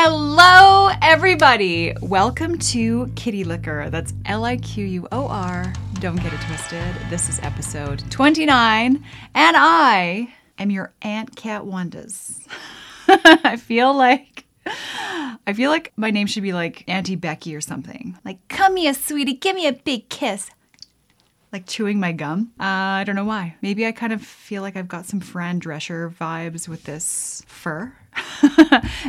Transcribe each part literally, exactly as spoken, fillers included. Hello, everybody. Welcome to Kitty Liquor. That's L I Q U O R. Don't get it twisted. This is episode twenty-nine, and I am your Aunt Cat Wonders. I feel like I feel like my name should be like Auntie Becky or something. Like, come here, sweetie, give me a big kiss. Like chewing my gum. Uh, I don't know why. Maybe I kind of feel like I've got some Fran Drescher vibes with this fur.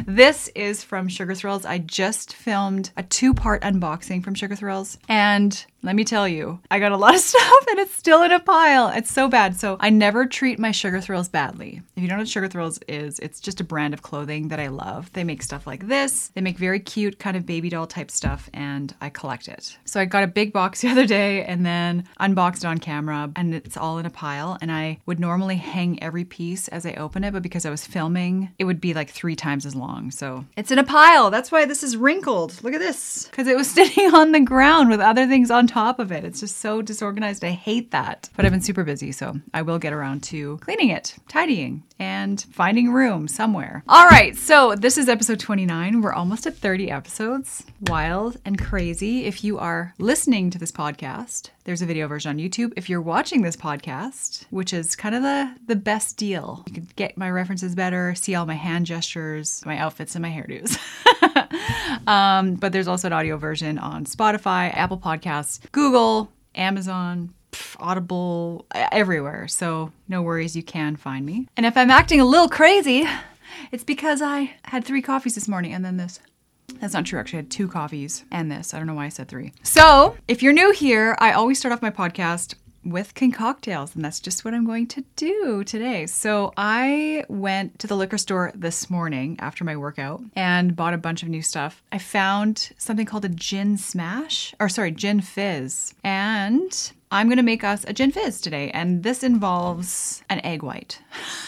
This is from Sugar Thrills. I just filmed a two-part unboxing from Sugar Thrills. And let me tell you, I got a lot of stuff and it's still in a pile. It's so bad. So I never treat my Sugar Thrills badly. If you don't know what Sugar Thrills is, it's just a brand of clothing that I love. They make stuff like this. They make very cute kind of baby doll type stuff and I collect it. So I got a big box the other day and then unboxed it on camera and it's all in a pile. And I would normally hang every piece as I open it, but because I was filming, it would be like three times as long. So it's in a pile. That's why this is wrinkled. Look at this. Because it was sitting on the ground with other things on top of it. It's just so disorganized. I hate that. But I've been super busy, so I will get around to cleaning it, tidying, and finding room somewhere. All right, so this is episode twenty-nine. We're almost at thirty episodes. Wild and crazy. If you are listening to this podcast, there's a video version on YouTube. If you're watching this podcast, which is kind of the, the best deal, you can get my references better, see all my hand gestures, my outfits, and my hairdos. um, but there's also an audio version on Spotify, Apple Podcasts, Google, Amazon, pff, Audible, everywhere. So no worries, you can find me. And if I'm acting a little crazy, it's because I had three coffees this morning and then this. That's not true. Actually, I had two coffees and this. I don't know why I said three. So if you're new here, I always start off my podcast with concocktails, and that's just what I'm going to do today. So I went to the liquor store this morning after my workout and bought a bunch of new stuff. I found something called a gin smash, or sorry, gin fizz. And I'm going to make us a gin fizz today, and this involves an egg white.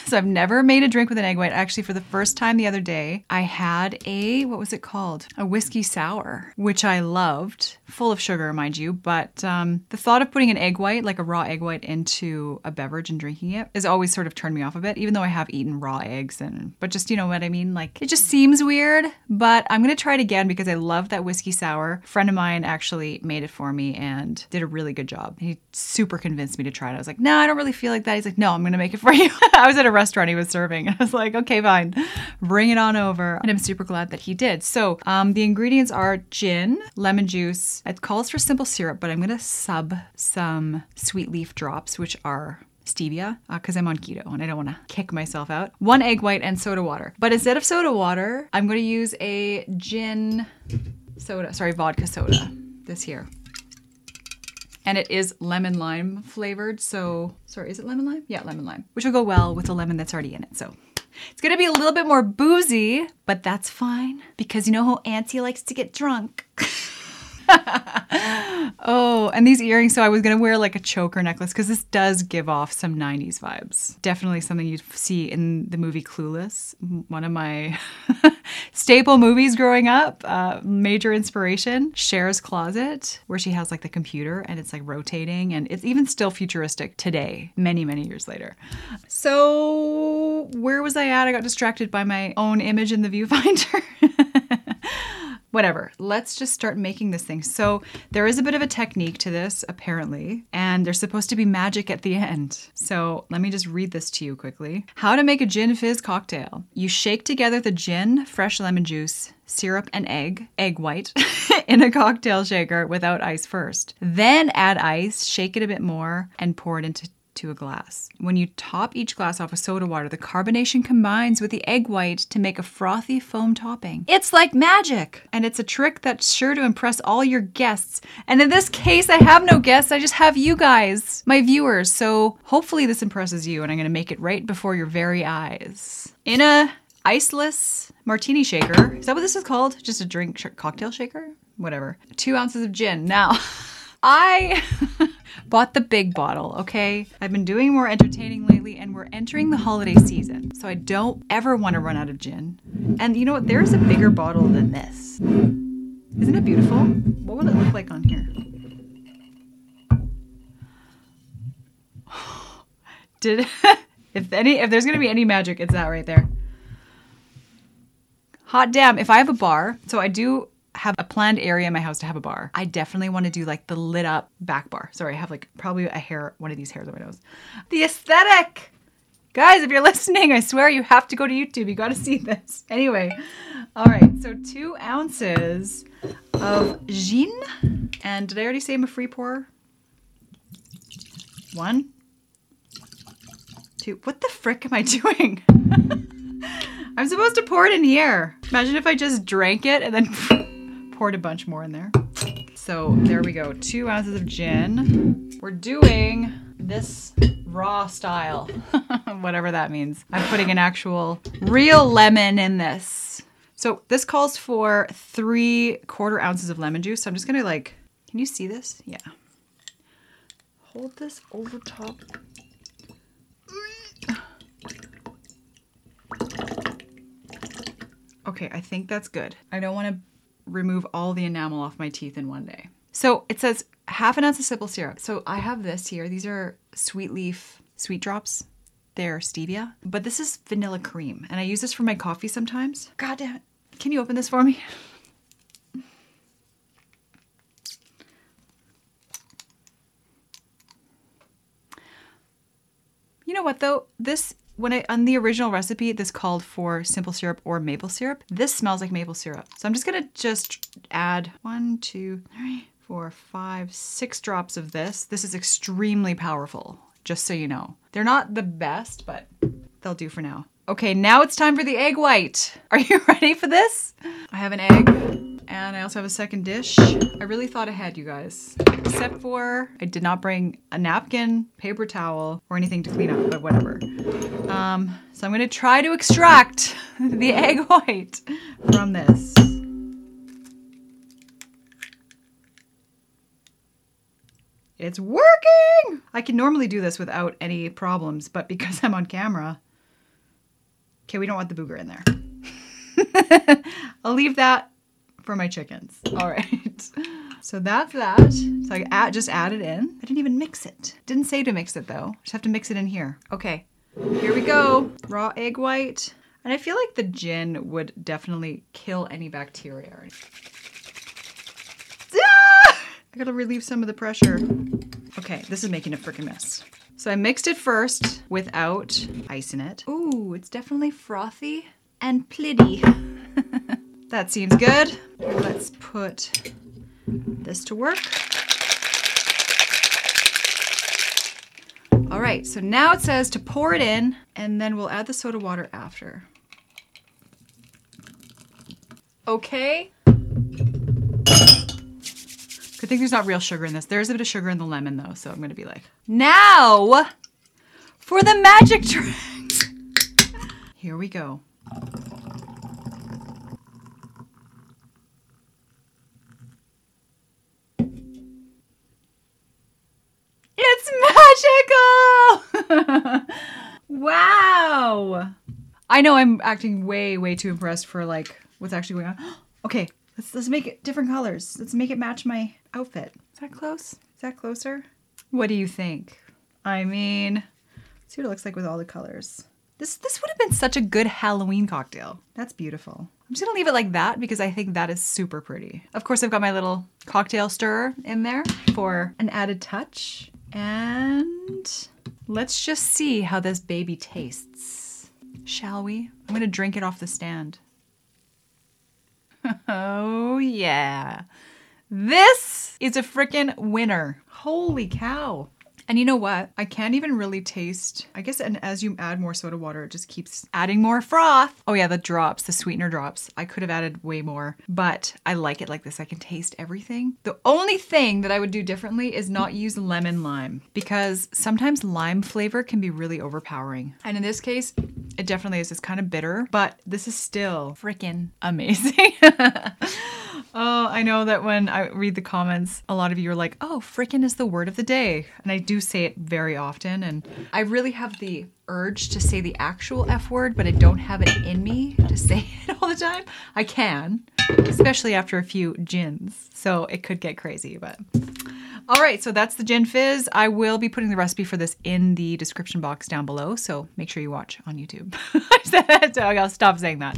So I've never made a drink with an egg white. Actually, for the first time the other day, I had a, what was it called? A whiskey sour, which I loved. Full of sugar, mind you, but um, the thought of putting an egg white, like a raw egg white, into a beverage and drinking it has always sort of turned me off a bit, even though I have eaten raw eggs, and but just, you know what I mean? Like, it just seems weird, but I'm going to try it again because I love that whiskey sour. A friend of mine actually made it for me and did a really good job. He super convinced me to try it. I was like, no, I don't really feel like that. He's like, no, I'm going to make it for you. I was at a restaurant he was serving, and I was like, okay, fine, bring it on over. And I'm super glad that he did. So um, the ingredients are gin, lemon juice. It calls for simple syrup, but I'm going to sub some Sweet Leaf drops, which are stevia, because uh, I'm on keto and I don't want to kick myself out. One egg white and soda water. But instead of soda water, I'm going to use a gin soda, sorry, vodka soda, this here. And it is lemon lime flavored. So, sorry, is it lemon lime? Yeah, lemon lime, which will go well with the lemon that's already in it. So it's going to be a little bit more boozy, but that's fine because you know how Auntie likes to get drunk. Oh, and these earrings. So I was going to wear like a choker necklace because this does give off some nineties vibes. Definitely something you'd see in the movie Clueless, one of my staple movies growing up. Uh, major inspiration. Cher's closet, where she has like the computer and it's like rotating, and it's even still futuristic today, many, many years later. So where was I at? I got distracted by my own image in the viewfinder. Whatever, let's just start making this thing. So there is a bit of a technique to this, apparently, and there's supposed to be magic at the end. So let me just read this to you quickly. How to make a gin fizz cocktail. You shake together the gin, fresh lemon juice, syrup, and egg, egg white, in a cocktail shaker without ice first. Then add ice, shake it a bit more, and pour it into to a glass. When you top each glass off with soda water, the carbonation combines with the egg white to make a frothy foam topping. It's like magic! And it's a trick that's sure to impress all your guests. And in this case, I have no guests. I just have you guys, my viewers. So hopefully this impresses you, and I'm going to make it right before your very eyes. In a iceless martini shaker. Is that what this is called? Just a drink sh- cocktail shaker? Whatever. Two ounces of gin. Now, I bought the big bottle, okay? I've been doing more entertaining lately, and we're entering the holiday season, so I don't ever want to run out of gin. And you know what? There's a bigger bottle than this. Isn't it beautiful? What will it look like on here? Did if any if there's gonna be any magic, it's that right there. hot damn, if I have a bar, so I do have a planned area in my house to have a bar. I definitely want to do like the lit up back bar. Sorry, I have like probably a hair, one of these hairs on my nose. The aesthetic. Guys, if you're listening, I swear you have to go to YouTube. You got to see this. Anyway. All right. So two ounces of gin. And did I already say I'm a free pour? One. Two. What the frick am I doing? I'm supposed to pour it in here. Imagine if I just drank it and then poured a bunch more in there. So there we go. Two ounces of gin. We're doing this raw style, whatever that means. I'm putting an actual real lemon in this. So this calls for three quarter ounces of lemon juice. So I'm just gonna like, can you see this? Yeah. Hold this over top. Okay, I think that's good. I don't wanna remove all the enamel off my teeth in one day. So it says half an ounce of simple syrup. So I have this here. These are Sweet Leaf Sweet Drops. They're stevia. But this is vanilla cream. And I use this for my coffee sometimes. God damn it. Can you open this for me? You know what though? This, when I, on the original recipe, this called for simple syrup or maple syrup. This smells like maple syrup. So I'm just gonna just add one, two, three, four, five, six drops of this. This is extremely powerful, just so you know. They're not the best, but they'll do for now. Okay, now it's time for the egg white. Are you ready for this? I have an egg and I also have a second dish. I really thought ahead, you guys, except for I did not bring a napkin, paper towel, or anything to clean up, but whatever. Um, so I'm gonna try to extract the egg white from this. It's working! I can normally do this without any problems, but because I'm on camera, okay, we don't want the booger in there. I'll leave that for my chickens. All right. So that's that. So I add, just add it in. I didn't even mix it. Didn't say to mix it though. Just have to mix it in here. Okay, here we go. Raw egg white. And I feel like the gin would definitely kill any bacteria. I gotta relieve some of the pressure. Okay, this is making a freaking mess. So I mixed it first without ice in it. Ooh, it's definitely frothy and plitty. That seems good. Let's put this to work. All right, so now it says to pour it in and then we'll add the soda water after. Okay. Good thing there's not real sugar in this. There is a bit of sugar in the lemon though, so I'm gonna be like, now for the magic trick. Here we go. It's magical! Wow! I know I'm acting way, way too impressed for like what's actually going on. Okay. Let's, let's make it different colors. Let's make it match my outfit. Is that close? Is that closer? What do you think? I mean, let's see what it looks like with all the colors. This this would have been such a good Halloween cocktail. That's beautiful. I'm just gonna leave it like that because I think that is super pretty. Of course, I've got my little cocktail stirrer in there for an added touch. And let's just see how this baby tastes, shall we? I'm gonna drink it off the stand. Oh yeah. This is a frickin' winner. Holy cow. And you know what? I can't even really taste, I guess, and as you add more soda water, it just keeps adding more froth. Oh yeah, the drops, the sweetener drops. I could have added way more, but I like it like this. I can taste everything. The only thing that I would do differently is not use lemon lime because sometimes lime flavor can be really overpowering. And in this case, it definitely is. It's kind of bitter, but this is still freaking amazing. Oh, I know that when I read the comments, a lot of you are like, oh, frickin' is the word of the day. And I do say it very often. And I really have the urge to say the actual F word, but I don't have it in me to say it all the time. I can, especially after a few gins. So it could get crazy, but. All right, so that's the gin fizz. I will be putting the recipe for this in the description box down below. So make sure you watch on YouTube. I'll stop saying that.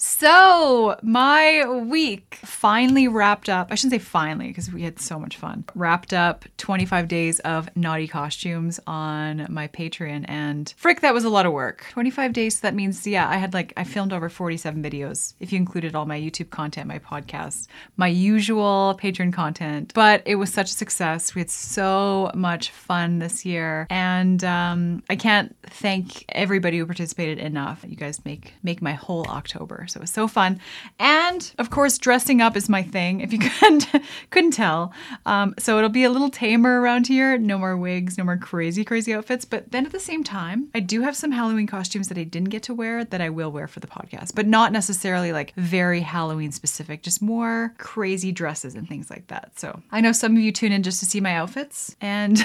So my week finally wrapped up. I shouldn't say finally because we had so much fun. Wrapped up twenty-five days of naughty costumes on my Patreon, and frick, that was a lot of work. twenty-five days, so that means, yeah, I had like, I filmed over forty-seven videos if you included all my YouTube content, my podcast, my usual Patreon content. But it was such a success. We had so much fun this year, and um, I can't thank everybody who participated enough. You guys make make my whole October. So it was so fun. And of course, dressing up is my thing, if you couldn't, couldn't tell. Um, so it'll be a little tamer around here. No more wigs, no more crazy, crazy outfits. But then at the same time, I do have some Halloween costumes that I didn't get to wear that I will wear for the podcast, but not necessarily like very Halloween specific, just more crazy dresses and things like that. So I know some of you tune in just to see my outfits, and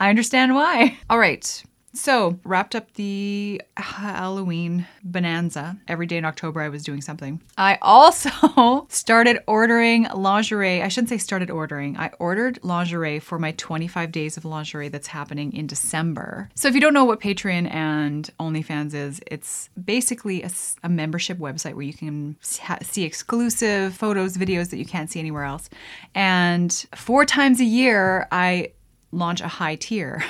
I understand why. All right. So wrapped up the Halloween bonanza. Every day in October, I was doing something. I also started ordering lingerie. I shouldn't say started ordering. I ordered lingerie for my twenty-five days of lingerie that's happening in December. So if you don't know what Patreon and OnlyFans is, it's basically a, a membership website where you can see exclusive photos, videos that you can't see anywhere else. And four times a year, I launch a high tier.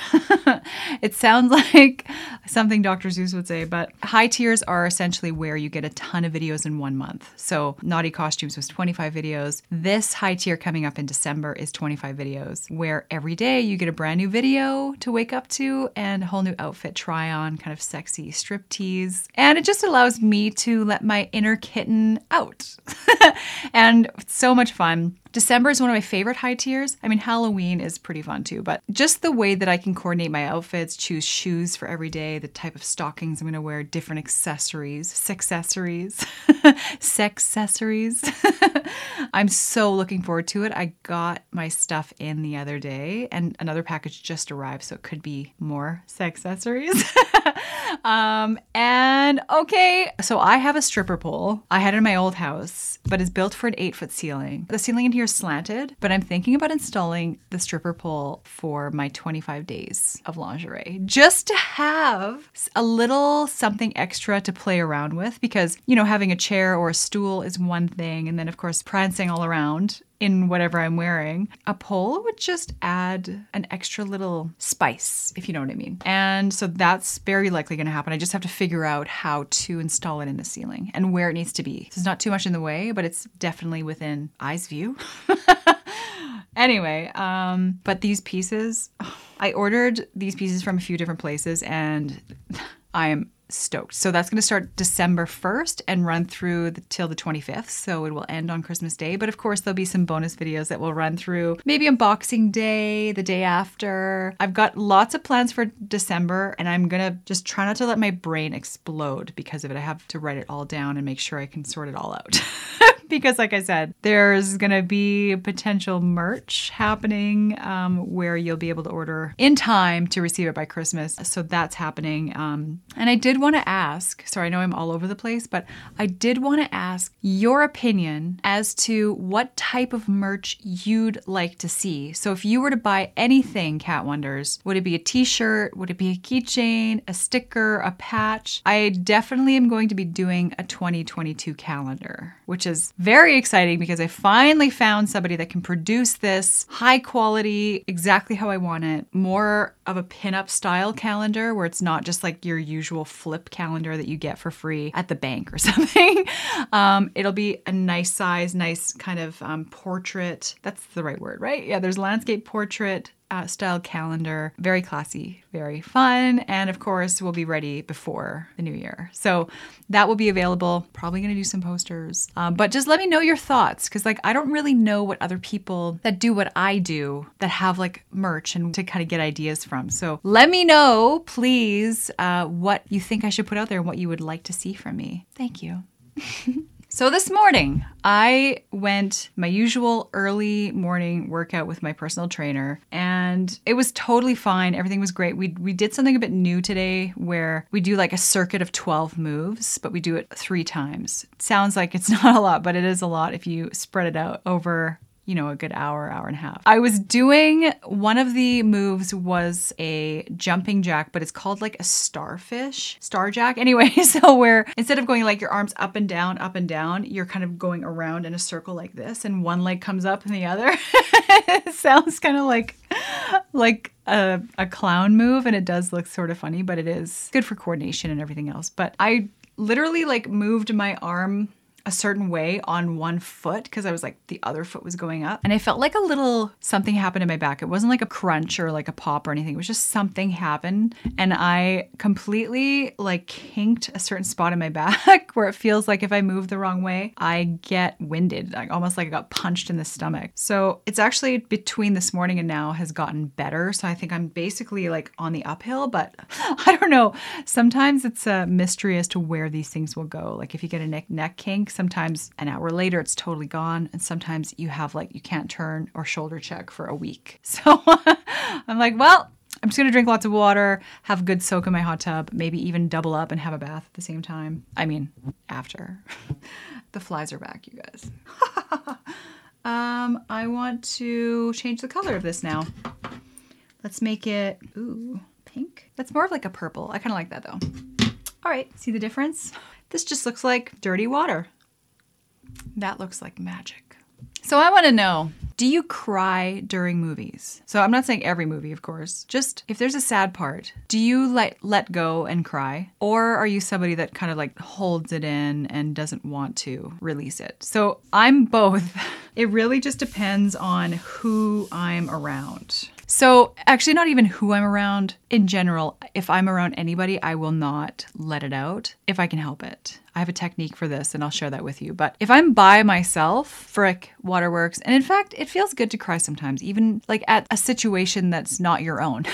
It sounds like something Doctor Seuss would say, but high tiers are essentially where you get a ton of videos in one month. So naughty costumes was twenty-five videos. This high tier coming up in December is twenty-five videos, where every day you get a brand new video to wake up to and a whole new outfit try on, kind of sexy strip tease. And it just allows me to let my inner kitten out. And it's so much fun. December is one of my favorite high tiers. I mean, Halloween is pretty fun too, but just the way that I can coordinate my outfits, choose shoes for every day, the type of stockings I'm going to wear, different accessories, sexcessories, sexcessories. I'm so looking forward to it. I got my stuff in the other day and another package just arrived, so it could be more sexcessories. um, and okay, so I have a stripper pole. I had it in my old house, but it's built for an eight foot ceiling. The ceiling in here slanted, but I'm thinking about installing the stripper pole for my twenty-five days of lingerie just to have a little something extra to play around with, because, you know, having a chair or a stool is one thing, and then of course prancing all around in whatever I'm wearing. A pole would just add an extra little spice, if you know what I mean. And so that's very likely going to happen. I just have to figure out how to install it in the ceiling and where it needs to be. So it's not too much in the way, but it's definitely within eyes view. Anyway, um, but these pieces, I ordered these pieces from a few different places, and I am stoked. So that's going to start December first and run through the, till the twenty-fifth. So it will end on Christmas Day. But of course, there'll be some bonus videos that will run through maybe on Boxing Day, the day after. I've got lots of plans for December, and I'm going to just try not to let my brain explode because of it. I have to write it all down and make sure I can sort it all out. Because like I said, there's going to be potential merch happening um, where you'll be able to order in time to receive it by Christmas. So that's happening. Um, and I did want to ask, sorry, I know I'm all over the place, but I did want to ask your opinion as to what type of merch you'd like to see. So if you were to buy anything, Cat Wonders, would it be a t-shirt? Would it be a keychain, a sticker, a patch? I definitely am going to be doing a twenty twenty-two calendar, which is very exciting because I finally found somebody that can produce this high quality, exactly how I want it, more of a pinup style calendar where it's not just like your usual flip calendar that you get for free at the bank or something. Um, it'll be a nice size, nice kind of um, portrait. That's the right word, right? Yeah, there's landscape portrait. Uh, style calendar. Very classy, very fun. And of course, we'll be ready before the new year. So that will be available. Probably going to do some posters. Um, but just let me know your thoughts, because like I don't really know what other people that do what I do that have like merch and to kind of get ideas from. So let me know, please, uh, what you think I should put out there and what you would like to see from me. Thank you. So this morning, I went my usual early morning workout with my personal trainer, and it was totally fine. Everything was great. We we did something a bit new today where we do like a circuit of twelve moves, but we do it three times. It sounds like it's not a lot, but it is a lot if you spread it out over you know, a good hour, hour and a half. I was doing, one of the moves was a jumping jack, but it's called like a starfish, star jack. Anyway, so where instead of going like your arms up and down, up and down, you're kind of going around in a circle like this, and one leg comes up and the other. It sounds kind of like, like a, a clown move, and it does look sort of funny, but it is good for coordination and everything else. But I literally like moved my arm a certain way on one foot because I was like, the other foot was going up. And I felt like a little something happened in my back. It wasn't like a crunch or like a pop or anything. It was just something happened. And I completely like kinked a certain spot in my back where it feels like if I move the wrong way, I get winded. Like almost like I got punched in the stomach. So it's actually between this morning and now has gotten better. So I think I'm basically like on the uphill, but I don't know. Sometimes it's a mystery as to where these things will go. Like if you get a neck, neck kink, sometimes an hour later, it's totally gone. And sometimes you have like, you can't turn or shoulder check for a week. So I'm like, well, I'm just going to drink lots of water, have a good soak in my hot tub, maybe even double up and have a bath at the same time. I mean, after. The flies are back, you guys. um, I want to change the color of this now. Let's make it, ooh, pink. That's more of like a purple. I kind of like that though. All right, see the difference? This just looks like dirty water. That looks like magic. So I want to know, do you cry during movies? So I'm not saying every movie, of course. Just if there's a sad part, do you let, let go and cry? Or are you somebody that kind of like holds it in and doesn't want to release it? So I'm both. It really just depends on who I'm around. So actually not even who I'm around. In general, if I'm around anybody, I will not let it out if I can help it. I have a technique for this and I'll share that with you. But if I'm by myself, frick, waterworks. And in fact, it feels good to cry sometimes, even like at a situation that's not your own.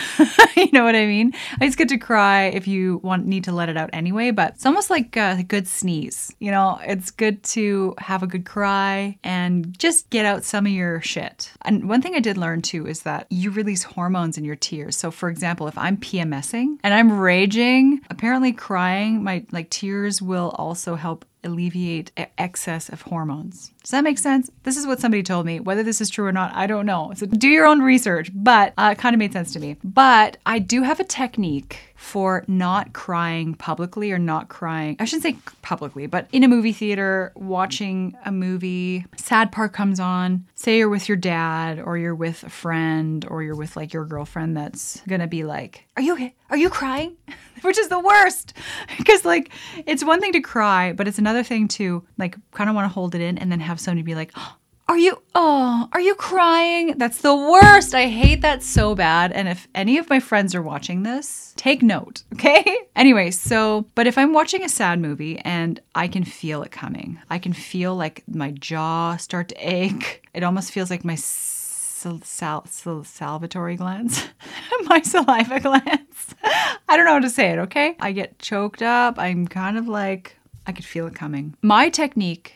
You know what I mean? It's good to cry if you want need to let it out anyway, but it's almost like a good sneeze. You know, it's good to have a good cry and just get out some of your shit. And one thing I did learn too is that you release hormones in your tears. So for example, if I'm PMSing and I'm raging, apparently crying, my like tears will also also help alleviate excess of hormones. Does that make sense? This is what somebody told me. Whether this is true or not, I don't know. So do your own research, but uh, it kind of made sense to me. But I do have a technique for not crying publicly or not crying, I shouldn't say publicly, but in a movie theater, watching a movie, sad part comes on, say you're with your dad or you're with a friend or you're with like your girlfriend that's gonna be like, are you okay? Are you crying? Which is the worst. Because like, it's one thing to cry, but it's another thing to like kind of want to hold it in and then have somebody be like, oh, are you, oh, are you crying? That's the worst. I hate that so bad. And if any of my friends are watching this, take note, okay? Anyway, so, but if I'm watching a sad movie and I can feel it coming, I can feel like my jaw start to ache. It almost feels like my sal- sal- sal- salivatory glands, my saliva glands. I don't know how to say it, okay? I get choked up. I'm kind of like, I could feel it coming. My technique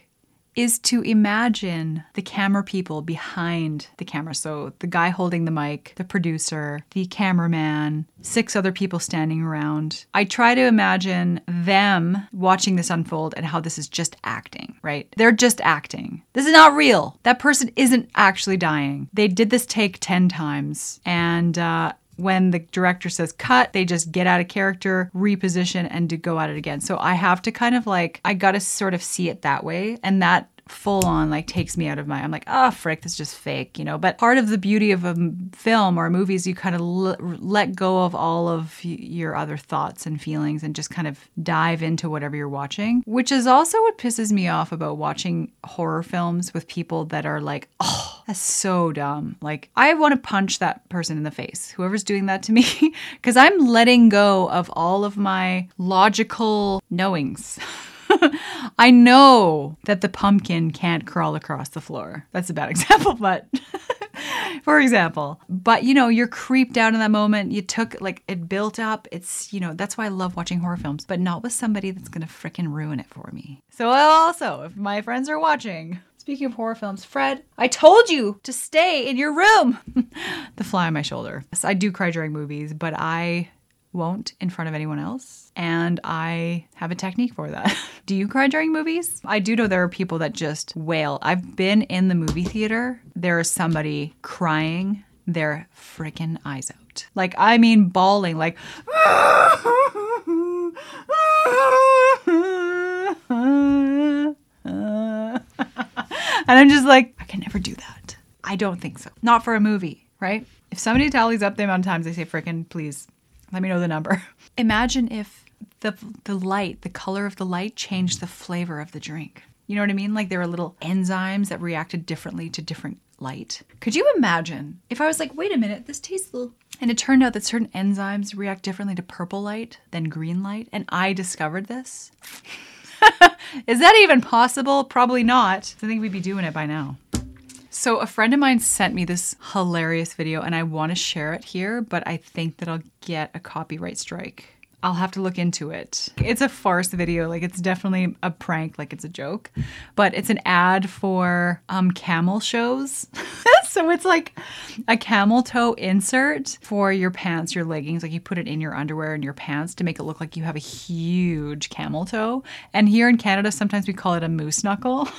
is to imagine the camera people behind the camera. So the guy holding the mic, the producer, the cameraman, six other people standing around. I try to imagine them watching this unfold and how this is just acting, right? They're just acting. This is not real. That person isn't actually dying. They did this take ten times and, uh, when the director says cut, they just get out of character, reposition, and to go at it again. So I have to kind of like, I got to sort of see it that way. And that full on like takes me out of my, I'm like, oh, frick, this is just fake, you know. But part of the beauty of a film or a movie is you kind of l- let go of all of your other thoughts and feelings and just kind of dive into whatever you're watching, which is also what pisses me off about watching horror films with people that are like, oh, that's so dumb. Like, I want to punch that person in the face, whoever's doing that to me, because I'm letting go of all of my logical knowings. I know that the pumpkin can't crawl across the floor. That's a bad example, but for example, but you know, you're creeped out in that moment. You took like, it built up. It's, you know, that's why I love watching horror films, but not with somebody that's going to frickin' ruin it for me. So also, if my friends are watching, speaking of horror films, Fred, I told you to stay in your room. The fly on my shoulder. So I do cry during movies, but I won't in front of anyone else. And I have a technique for that. Do you cry during movies? I do know there are people that just wail. I've been in the movie theater. There is somebody crying their freaking eyes out. Like, I mean, bawling, like, and I'm just like, I can never do that. I don't think so. Not for a movie, right? If somebody tallies up the amount of times they say frickin', please let me know the number. Imagine if the the light, the color of the light changed the flavor of the drink. You know what I mean? Like there were little enzymes that reacted differently to different light. Could you imagine if I was like, wait a minute, this tastes a little... And it turned out that certain enzymes react differently to purple light than green light. And I discovered this. Is that even possible? Probably not. I think we'd be doing it by now. So a friend of mine sent me this hilarious video and I want to share it here, but I think that I'll get a copyright strike. I'll have to look into it. It's a farce video. Like it's definitely a prank. Like it's a joke, but it's an ad for um, camel shows. So it's like a camel toe insert for your pants, your leggings. Like you put it in your underwear and your pants to make it look like you have a huge camel toe. And here in Canada, sometimes we call it a moose knuckle.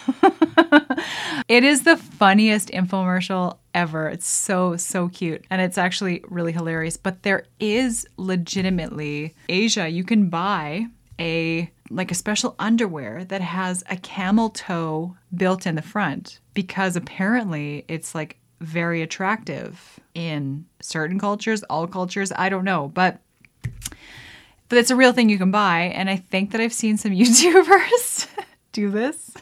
It is the funniest infomercial ever. It's so, so cute. And it's actually really hilarious. But there is legitimately, Asia, you can buy a like a special underwear that has a camel toe built in the front because apparently it's like very attractive in certain cultures, all cultures, I don't know. But but it's a real thing you can buy. And I think that I've seen some YouTubers do this.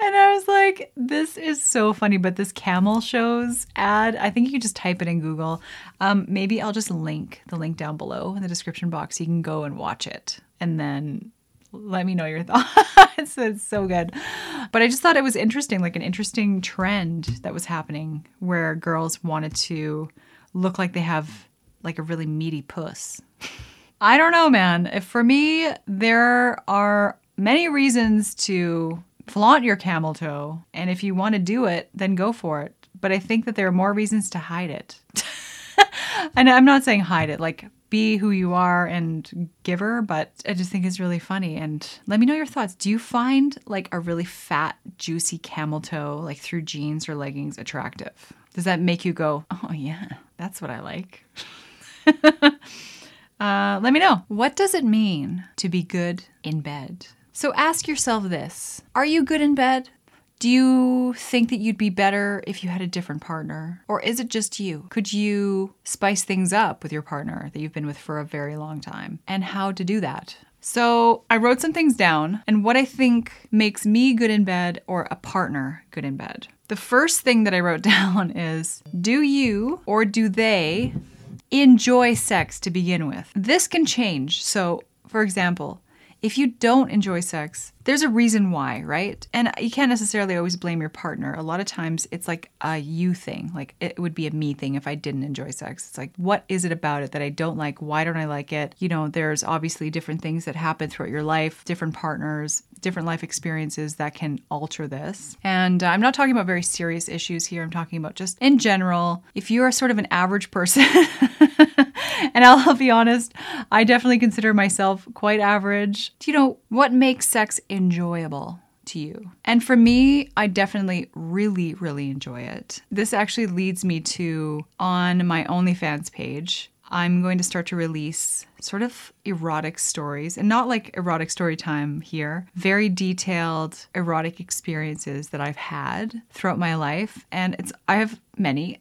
And I was like, this is so funny. But this camel shows ad, I think you can just type it in Google. Um, maybe I'll just link the link down below in the description box. You can go and watch it and then let me know your thoughts. It's so good. But I just thought it was interesting, like an interesting trend that was happening where girls wanted to look like they have like a really meaty puss. I don't know, man. For me, there are many reasons to flaunt your camel toe, and if you want to do it, then go for it. But I think that there are more reasons to hide it. And I'm not saying hide it, like be who you are and giver, but I just think it's really funny. And let me know your thoughts. Do you find like a really fat, juicy camel toe, like through jeans or leggings, attractive? Does that make you go, oh yeah, that's what I like? uh, let me know. What does it mean to be good in bed? So ask yourself this. Are you good in bed? Do you think that you'd be better if you had a different partner? Or is it just you? Could you spice things up with your partner that you've been with for a very long time? And how to do that? So I wrote some things down and what I think makes me good in bed or a partner good in bed. The first thing that I wrote down is, do you or do they enjoy sex to begin with? This can change. So for example, if you don't enjoy sex, there's a reason why, right? And you can't necessarily always blame your partner. A lot of times it's like a you thing. Like it would be a me thing if I didn't enjoy sex. It's like, what is it about it that I don't like? Why don't I like it? You know, there's obviously different things that happen throughout your life, different partners, different life experiences that can alter this. And I'm not talking about very serious issues here. I'm talking about just in general, if you are sort of an average person, and I'll be honest, I definitely consider myself quite average. You know, what makes sex enjoyable to you? And for me, I definitely really, really enjoy it. This actually leads me to, on my OnlyFans page, I'm going to start to release sort of erotic stories, and not like erotic story time here, very detailed erotic experiences that I've had throughout my life. And it's, I have many.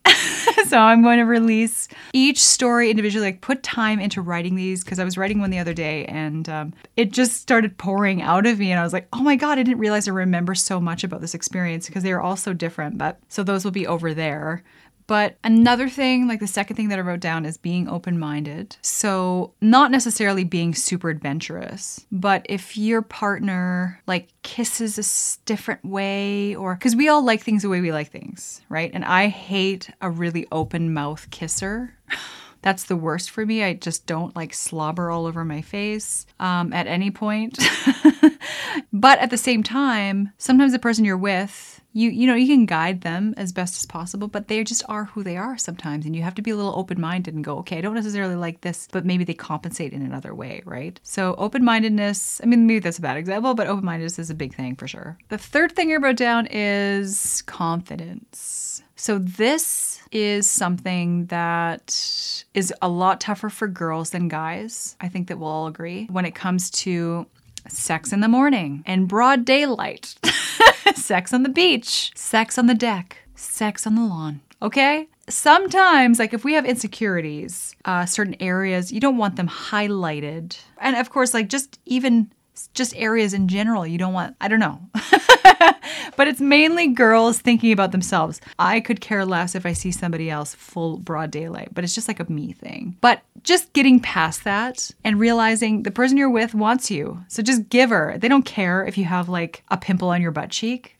So I'm going to release each story individually, like put time into writing these, because I was writing one the other day and um, it just started pouring out of me. And I was like, oh my God, I didn't realize I remember so much about this experience because they are all so different. But so those will be over there. But another thing, like the second thing that I wrote down is being open-minded. So not necessarily being super adventurous, but if your partner like kisses a different way, or because we all like things the way we like things, right? And I hate a really open mouth kisser. That's the worst for me. I just don't like slobber all over my face um, at any point. But at the same time, sometimes the person you're with, you you know, you can guide them as best as possible, but they just are who they are sometimes. And you have to be a little open-minded and go, okay, I don't necessarily like this, but maybe they compensate in another way, right? So open-mindedness, I mean, maybe that's a bad example, but open-mindedness is a big thing for sure. The third thing I wrote down is confidence. So this is something that is a lot tougher for girls than guys. I think that we'll all agree when it comes to sex in the morning and broad daylight, sex on the beach, sex on the deck, sex on the lawn, okay? Sometimes, like if we have insecurities, uh, certain areas, you don't want them highlighted. And of course, like just even just areas in general, you don't want, I don't know. But it's mainly girls thinking about themselves. I could care less if I see somebody else full broad daylight, but it's just like a me thing. But just getting past that and realizing the person you're with wants you. So just give her. They don't care if you have like a pimple on your butt cheek,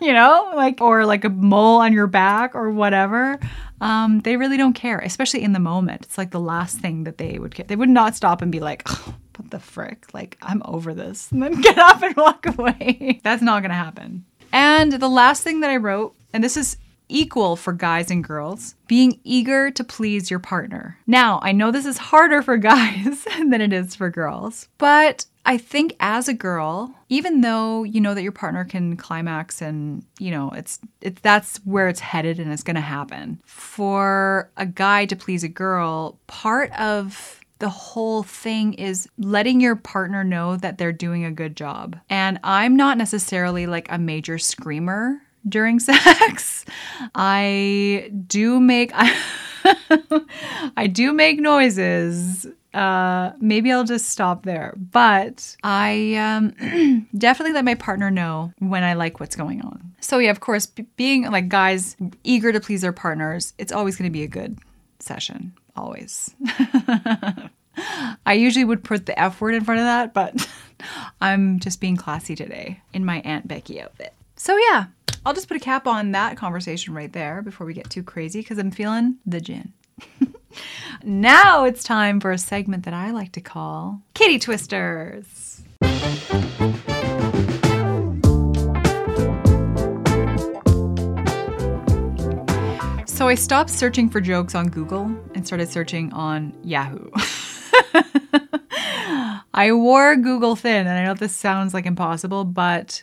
you know, like, or like a mole on your back or whatever. Um, they really don't care, especially in the moment. It's like the last thing that they would care. They would not stop and be like, oh, what the frick? Like, I'm over this. And then get up and walk away. That's not going to happen. And the last thing that I wrote, and this is equal for guys and girls, being eager to please your partner. Now, I know this is harder for guys than it is for girls, but I think as a girl, even though you know that your partner can climax and, you know, it's it's that's where it's headed and it's going to happen, for a guy to please a girl, part of the whole thing is letting your partner know that they're doing a good job. And I'm not necessarily like a major screamer during sex. I do make I, I do make noises. Uh, maybe I'll just stop there. But I um, definitely let my partner know when I like what's going on. So yeah, of course, b- being like guys eager to please their partners, it's always going to be a good session. Always. I usually would put the F word in front of that, but I'm just being classy today in my Aunt Becky outfit. So yeah, I'll just put a cap on that conversation right there before we get too crazy because I'm feeling the gin. Now it's time for a segment that I like to call Kitty Twisters. So I stopped searching for jokes on Google and started searching on Yahoo. I wore Google thin, and I know this sounds like impossible, but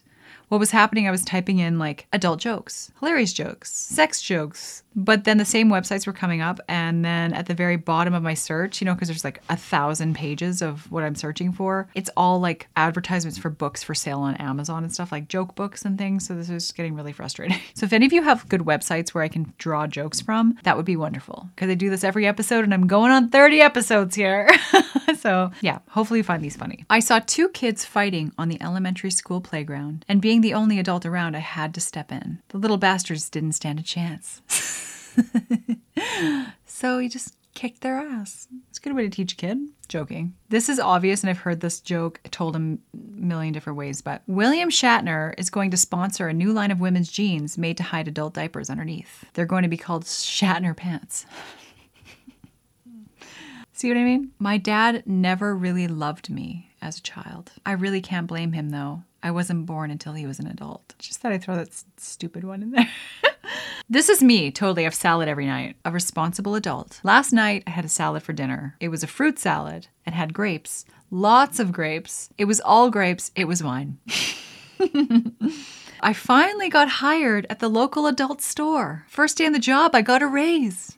what was happening, I was typing in like adult jokes, hilarious jokes, sex jokes, but then the same websites were coming up. And then at the very bottom of my search, you know, because there's like a thousand pages of what I'm searching for, it's all like advertisements for books for sale on Amazon and stuff, like joke books and things. So this is getting really frustrating. So if any of you have good websites where I can draw jokes from, that would be wonderful, because I do this every episode and I'm going on thirty episodes here. So yeah, hopefully you find these funny. I saw two kids fighting on the elementary school playground, and being the only adult around, I had to step in. The little bastards didn't stand a chance. So you just kicked their ass. It's a good way to teach a kid. Joking. This is obvious, and I've heard this joke told a million different ways, but William Shatner is going to sponsor a new line of women's jeans made to hide adult diapers underneath. They're going to be called Shatner pants. See what I mean? My dad never really loved me as a child. I really can't blame him, though. I wasn't born until he was an adult. Just thought I'd throw that s- stupid one in there. This is me, totally. I have salad every night. A responsible adult. Last night, I had a salad for dinner. It was a fruit salad and had grapes. Lots of grapes. It was all grapes. It was wine. I finally got hired at the local adult store. First day on the job, I got a raise.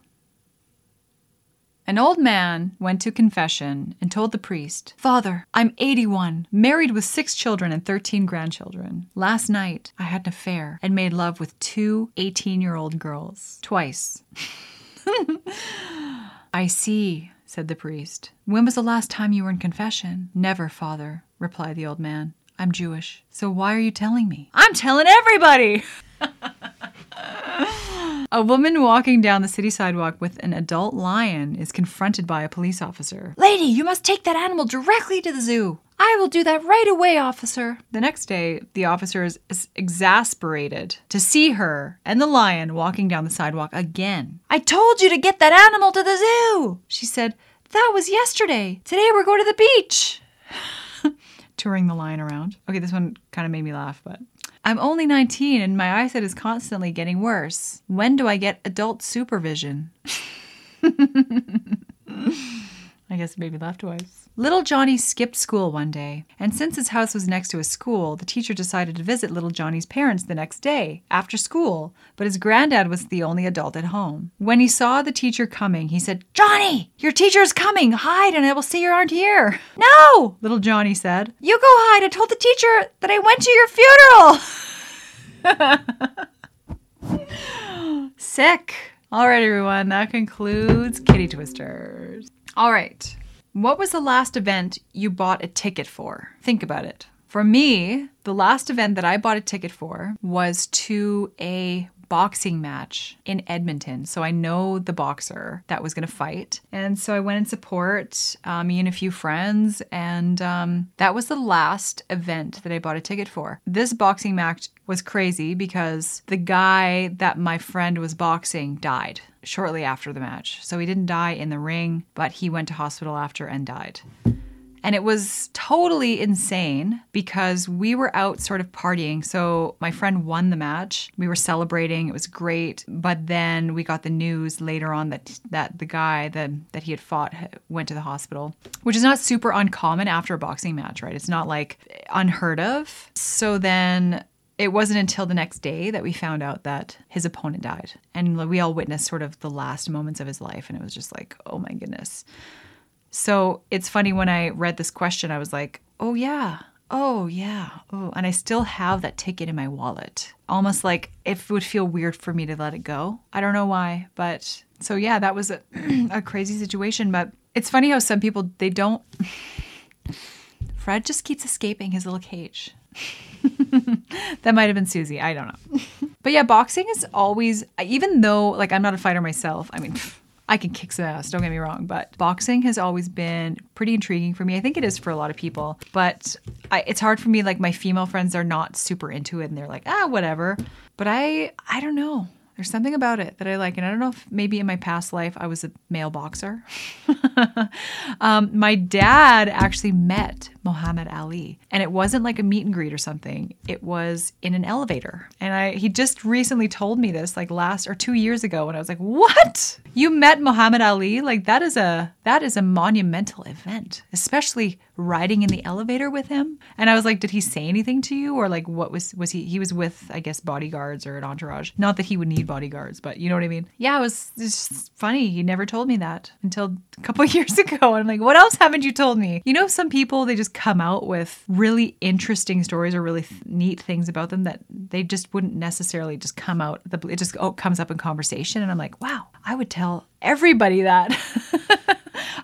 An old man went to confession and told the priest, "Father, I'm eighty-one, married with six children and thirteen grandchildren. Last night, I had an affair and made love with two eighteen-year-old girls. Twice." "I see," said the priest. "When was the last time you were in confession?" "Never, Father," replied the old man. "I'm Jewish." "So why are you telling me?" "I'm telling everybody." A woman walking down the city sidewalk with an adult lion is confronted by a police officer. "Lady, you must take that animal directly to the zoo." "I will do that right away, officer." The next day, the officer is exasperated to see her and the lion walking down the sidewalk again. "I told you to get that animal to the zoo," she said. "That was yesterday. Today we're going to the beach." Touring the lion around. Okay, this one kind of made me laugh, but... I'm only nineteen and my eyesight is constantly getting worse. When do I get adult supervision? I guess maybe laugh twice. Little Johnny skipped school one day, and since his house was next to a school, the teacher decided to visit Little Johnny's parents the next day, after school, but his granddad was the only adult at home. When he saw the teacher coming, he said, "Johnny, your teacher's coming! Hide and I will see you aren't here!" "No!" Little Johnny said. "You go hide! I told the teacher that I went to your funeral!" Sick! All right, everyone, that concludes Kitty Twisters. All right. What was the last event you bought a ticket for? Think about it. For me, the last event that I bought a ticket for was to a boxing match in Edmonton. So I know the boxer that was going to fight. And so I went in support, um, me and a few friends. And um, that was the last event that I bought a ticket for. This boxing match was crazy because the guy that my friend was boxing died shortly after the match. So he didn't die in the ring, but he went to hospital after and died. And it was totally insane because we were out sort of partying. So my friend won the match. We were celebrating. It was great. But then we got the news later on that that the guy that, that he had fought went to the hospital, which is not super uncommon after a boxing match, right? It's not like unheard of. So then it wasn't until the next day that we found out that his opponent died. And we all witnessed sort of the last moments of his life. And it was just like, oh my goodness. So it's funny, when I read this question, I was like, oh yeah, oh yeah, oh. And I still have that ticket in my wallet. Almost like it would feel weird for me to let it go. I don't know why, but so yeah, that was a, a crazy situation. But it's funny how some people, they don't, Fred just keeps escaping his little cage. That might have been Susie. I don't know. But yeah, boxing is always, even though like I'm not a fighter myself, I mean, pfft, I can kick some ass, don't get me wrong, but boxing has always been pretty intriguing for me. I think it is for a lot of people, but I, it's hard for me. Like my female friends are not super into it and they're like, ah, whatever. But I, I don't know. There's something about it that I like. And I don't know if maybe in my past life I was a male boxer. um, my dad actually met Muhammad Ali. And it wasn't like a meet and greet or something. It was in an elevator. And I he just recently told me this like last or two years ago. And I was like, what? You met Muhammad Ali? Like that is a that is a monumental event, especially riding in the elevator with him. And I was like, did he say anything to you? Or like what was, was he, he was with, I guess, bodyguards or an entourage. Not that he would need bodyguards, but you know what I mean? Yeah, it was just funny. He never told me that until a couple of years ago. I'm like, what else haven't you told me? You know, some people, they just come out with really interesting stories or really th- neat things about them that they just wouldn't necessarily just come out. The, it just oh, comes up in conversation. And I'm like, wow, I would tell everybody that.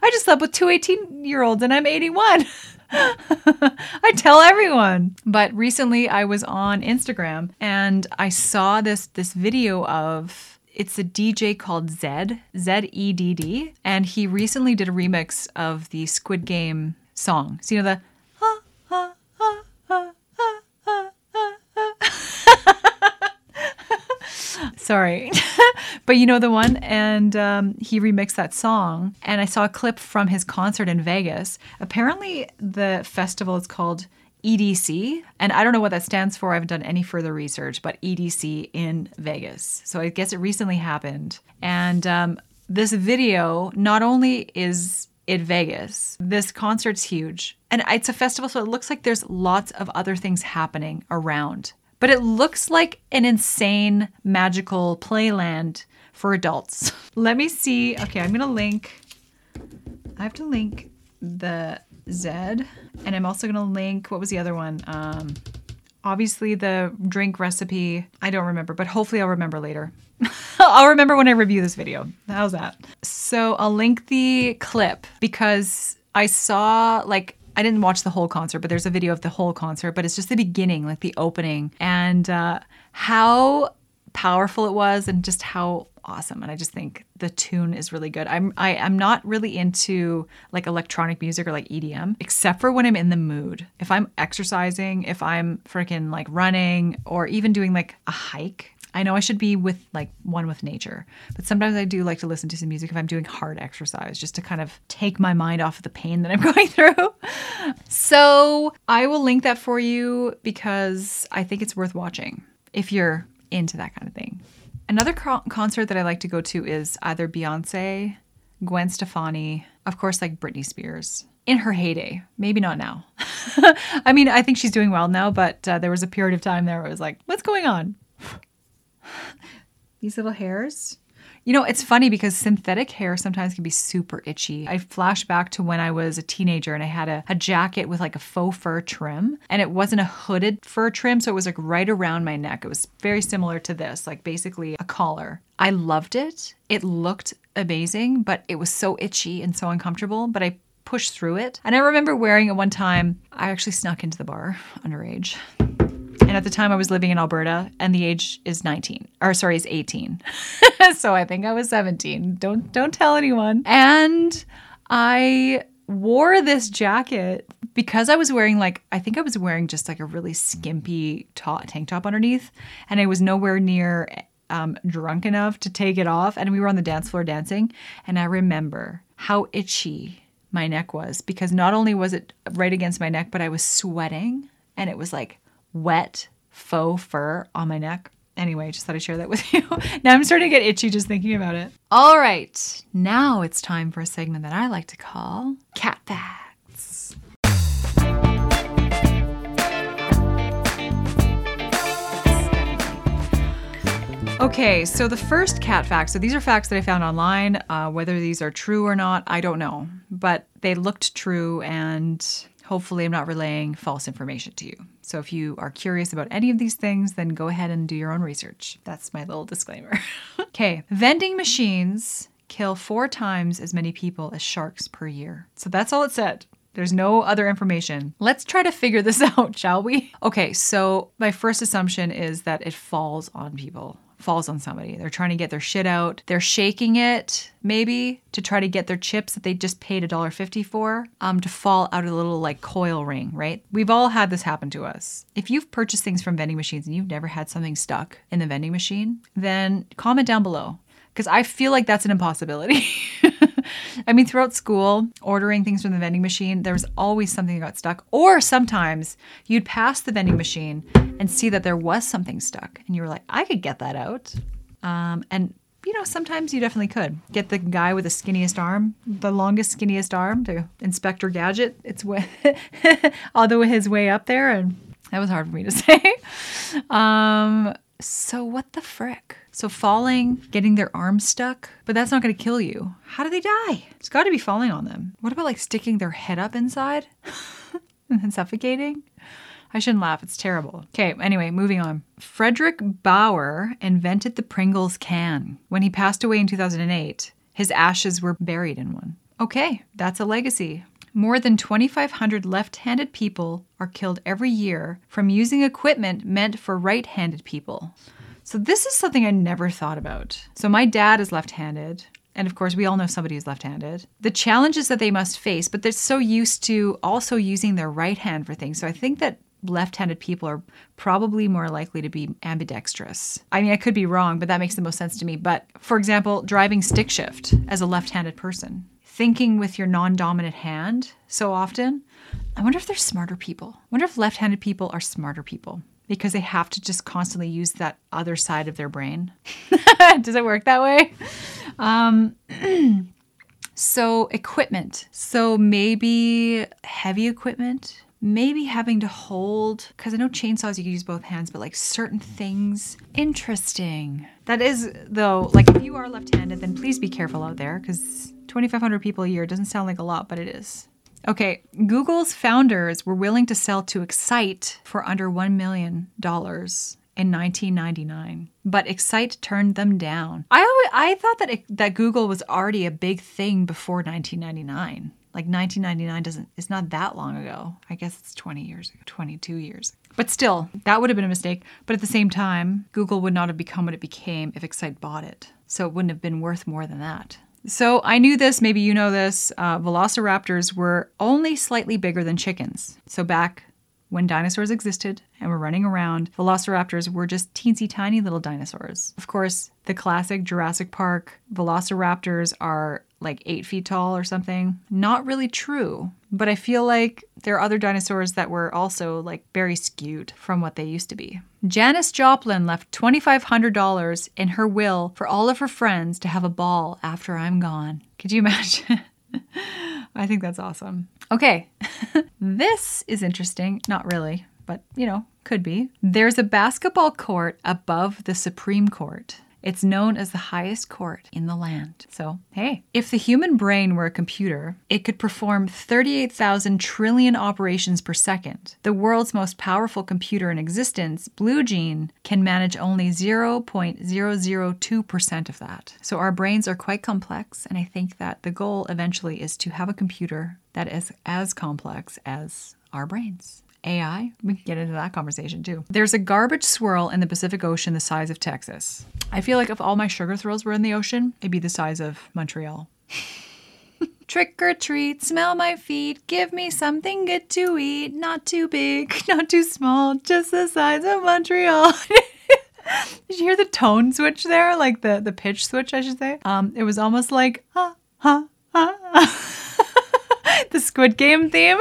I just slept with two eighteen-year-olds and I'm eighty-one. I tell everyone. But recently I was on Instagram and I saw this this video of, it's a D J called Zedd, Z E D D, and he recently did a remix of the Squid Game song. So you know the ah, ah, ah, ah, ah, ah, ah, ah. Sorry. But you know the one, and um, he remixed that song, and I saw a clip from his concert in Vegas. Apparently the festival is called E D C, and I don't know what that stands for. I haven't done any further research, but E D C in Vegas. So I guess it recently happened. And um, this video, not only is in Vegas, this concert's huge, and it's a festival, so it looks like there's lots of other things happening around. But it looks like an insane magical playland for adults. Let me see. Okay, I'm going to link. I have to link the Zedd. And I'm also going to link, what was the other one? Um, obviously the drink recipe. I don't remember, but hopefully I'll remember later. I'll remember when I review this video. How's that? So I'll link the clip because I saw like, I didn't watch the whole concert, but there's a video of the whole concert, but it's just the beginning, like the opening, and uh, how powerful it was and just how awesome. And I just think the tune is really good. I'm I, I'm not really into like electronic music or like E D M, except for when I'm in the mood. If I'm exercising, if I'm freaking like running or even doing like a hike, I know I should be with like one with nature, but sometimes I do like to listen to some music if I'm doing hard exercise just to kind of take my mind off of the pain that I'm going through. So I will link that for you because I think it's worth watching if you're into that kind of thing. Another co- concert that I like to go to is either Beyonce, Gwen Stefani, of course, like Britney Spears in her heyday. Maybe not now. I mean, I think she's doing well now, but uh, there was a period of time there where it was like, what's going on? These little hairs. You know, it's funny because synthetic hair sometimes can be super itchy. I flash back to when I was a teenager and I had a, a jacket with like a faux fur trim, and it wasn't a hooded fur trim. So it was like right around my neck. It was very similar to this, like basically a collar. I loved it. It looked amazing, but it was so itchy and so uncomfortable, but I pushed through it. And I remember wearing it one time. I actually snuck into the bar underage. And at the time I was living in Alberta and the age is nineteen, or sorry, is eighteen. So I think I was seventeen. Don't, don't tell anyone. And I wore this jacket because I was wearing like, I think I was wearing just like a really skimpy ta- tank top underneath. And I was nowhere near um, drunk enough to take it off. And we were on the dance floor dancing. And I remember how itchy my neck was because not only was it right against my neck, but I was sweating and it was like wet faux fur on my neck. Anyway, just thought I'd share that with you. Now I'm starting to get itchy just thinking about it. All right, now it's time for a segment that I like to call Cat Facts. Okay, so the first cat fact, so these are facts that I found online. Uh, whether these are true or not, I don't know, but they looked true and hopefully I'm not relaying false information to you. So if you are curious about any of these things, then go ahead and do your own research. That's my little disclaimer. Okay. Vending machines kill four times as many people as sharks per year. So that's all it said. There's no other information. Let's try to figure this out, shall we? Okay. So my first assumption is that it falls on people. Falls on somebody. They're trying to get their shit out. They're shaking it, maybe, to try to get their chips that they just paid one dollar fifty for um, to fall out of the little like coil ring, right? We've all had this happen to us. If you've purchased things from vending machines and you've never had something stuck in the vending machine, then comment down below because I feel like that's an impossibility. I mean, throughout school, ordering things from the vending machine, there was always something that got stuck. Or sometimes you'd pass the vending machine and see that there was something stuck. And you were like, I could get that out. Um, and, you know, sometimes you definitely could. Get the guy with the skinniest arm, the longest, skinniest arm to Inspector Gadget. It's way all the way his way up there. And that was hard for me to say. um, so what the frick? So falling, getting their arms stuck, but that's not going to kill you. How do they die? It's got to be falling on them. What about like sticking their head up inside and then suffocating? I shouldn't laugh. It's terrible. Okay. Anyway, moving on. Frederick Bauer invented the Pringles can. When he passed away in two thousand eight, his ashes were buried in one. Okay. That's a legacy. More than twenty-five hundred left-handed people are killed every year from using equipment meant for right-handed people. So this is something I never thought about. So my dad is left-handed. And of course, we all know somebody who's left-handed. The challenges that they must face, but they're so used to also using their right hand for things. So I think that left-handed people are probably more likely to be ambidextrous. I mean, I could be wrong, but that makes the most sense to me. But for example, driving stick shift as a left-handed person, thinking with your non-dominant hand so often. I wonder if they're smarter people. I wonder if left-handed people are smarter people. Because they have to just constantly use that other side of their brain. Does it work that way? Um, so equipment. So maybe heavy equipment. Maybe having to hold, because I know chainsaws you can use both hands, but like certain things. Interesting. That is, though, like if you are left-handed, then please be careful out there, because twenty-five hundred people a year doesn't sound like a lot, but it is. Okay, Google's founders were willing to sell to Excite for under one million dollars in nineteen ninety-nine, but Excite turned them down. I always, I thought that it, that Google was already a big thing before nineteen ninety-nine. Like nineteen ninety-nine doesn't, it's not that long ago. I guess it's twenty years ago, twenty-two years. But still, that would have been a mistake. But at the same time, Google would not have become what it became if Excite bought it. So it wouldn't have been worth more than that. So I knew this, maybe you know this, uh, velociraptors were only slightly bigger than chickens. So back when dinosaurs existed and were running around. Velociraptors were just teensy tiny little dinosaurs. Of course, the classic Jurassic Park velociraptors are like eight feet tall or something. Not really true, but I feel like there are other dinosaurs that were also like very skewed from what they used to be. Janis Joplin left two thousand five hundred dollars in her will for all of her friends to have a ball after I'm gone. Could you imagine? I think that's awesome. Okay, this is interesting. Not really, but you know, could be. There's a basketball court above the Supreme Court. It's known as the highest court in the land. So, hey, if the human brain were a computer, it could perform thirty-eight thousand trillion operations per second. The world's most powerful computer in existence, Blue Gene, can manage only zero point zero zero two percent of that. So our brains are quite complex, and I think that the goal eventually is to have a computer that is as complex as our brains. A I, we can get into that conversation too. There's a garbage swirl in the Pacific Ocean the size of Texas. I feel like if all my sugar thrills were in the ocean, it'd be the size of Montreal. Trick or treat, smell my feet, give me something good to eat. Not too big, not too small, just the size of Montreal. Did you hear the tone switch there? Like the, the pitch switch, I should say. Um, it was almost like, ha, ha, ha. The Squid Game theme.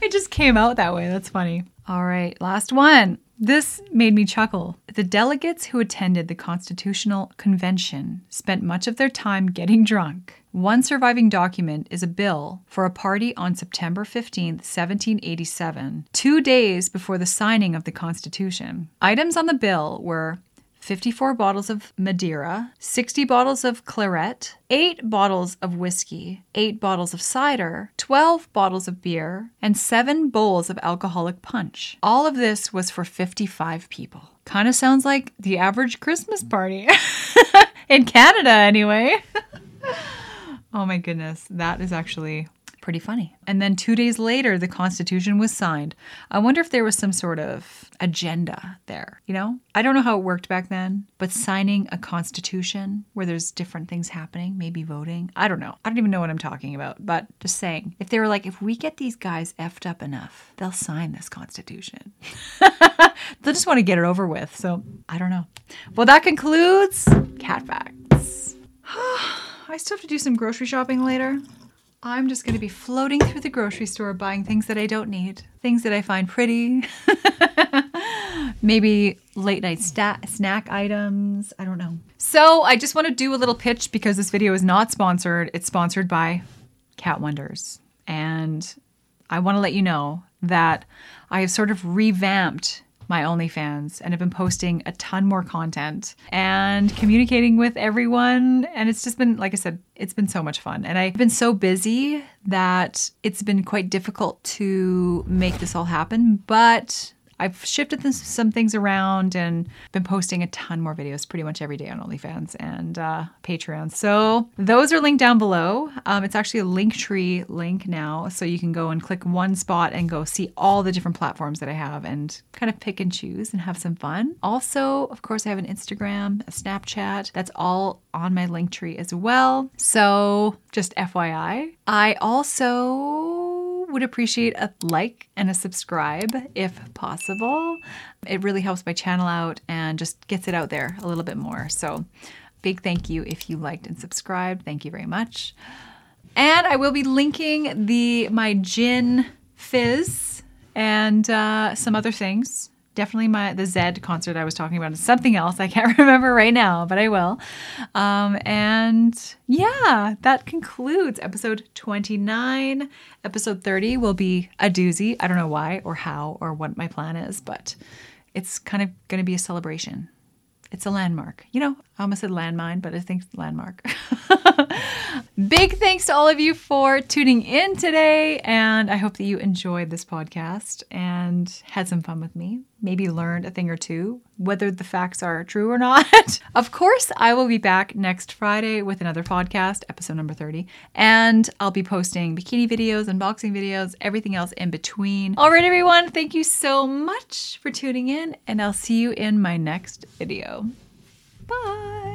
It just came out that way. That's funny. All right, last one. This made me chuckle. The delegates who attended the Constitutional Convention spent much of their time getting drunk. One surviving document is a bill for a party on September fifteenth, seventeen eighty-seven, two days before the signing of the Constitution. Items on the bill were fifty-four bottles of Madeira, sixty bottles of claret, eight bottles of whiskey, eight bottles of cider, twelve bottles of beer, and seven bowls of alcoholic punch. All of this was for fifty-five people. Kind of sounds like the average Christmas party. In Canada, anyway. Oh my goodness, that is actually pretty funny. And then two days later, the Constitution was signed. I wonder if there was some sort of agenda there, you know? I don't know how it worked back then, but signing a constitution where there's different things happening, maybe voting, I don't know. I don't even know what I'm talking about, but just saying. If they were like, if we get these guys effed up enough, they'll sign this constitution. They'll just want to get it over with, so I don't know. Well, that concludes Cat Facts. I still have to do some grocery shopping later. I'm just going to be floating through the grocery store buying things that I don't need, things that I find pretty, maybe late night sta- snack items. I don't know. So I just want to do a little pitch because this video is not sponsored. It's sponsored by Cat Wonders. And I want to let you know that I have sort of revamped my OnlyFans and have been posting a ton more content and communicating with everyone. And it's just been, like I said, it's been so much fun. And I've been so busy that it's been quite difficult to make this all happen, but I've shifted this, some things around and been posting a ton more videos pretty much every day on OnlyFans and uh, Patreon. So those are linked down below. Um, it's actually a Linktree link now. So you can go and click one spot and go see all the different platforms that I have and kind of pick and choose and have some fun. Also, of course, I have an Instagram, a Snapchat. That's all on my Linktree as well. So just F Y I. I also would appreciate a like and a subscribe if possible. It really helps my channel out and just gets it out there a little bit more. So big thank you if you liked and subscribed. Thank you very much. And I will be linking the my gin fizz and uh, some other things. Definitely my the Zedd concert I was talking about is something else. I can't remember right now, but I will. Um, and yeah, that concludes episode twenty-nine. Episode thirty will be a doozy. I don't know why or how or what my plan is, but it's kind of going to be a celebration. It's a landmark. You know, I almost said landmine, but I think landmark. Big thanks to all of you for tuning in today. And I hope that you enjoyed this podcast and had some fun with me. Maybe learned a thing or two, whether the facts are true or not. Of course, I will be back next Friday with another podcast, episode number thirty. And I'll be posting bikini videos, unboxing videos, everything else in between. All right, everyone. Thank you so much for tuning in. And I'll see you in my next video. Bye.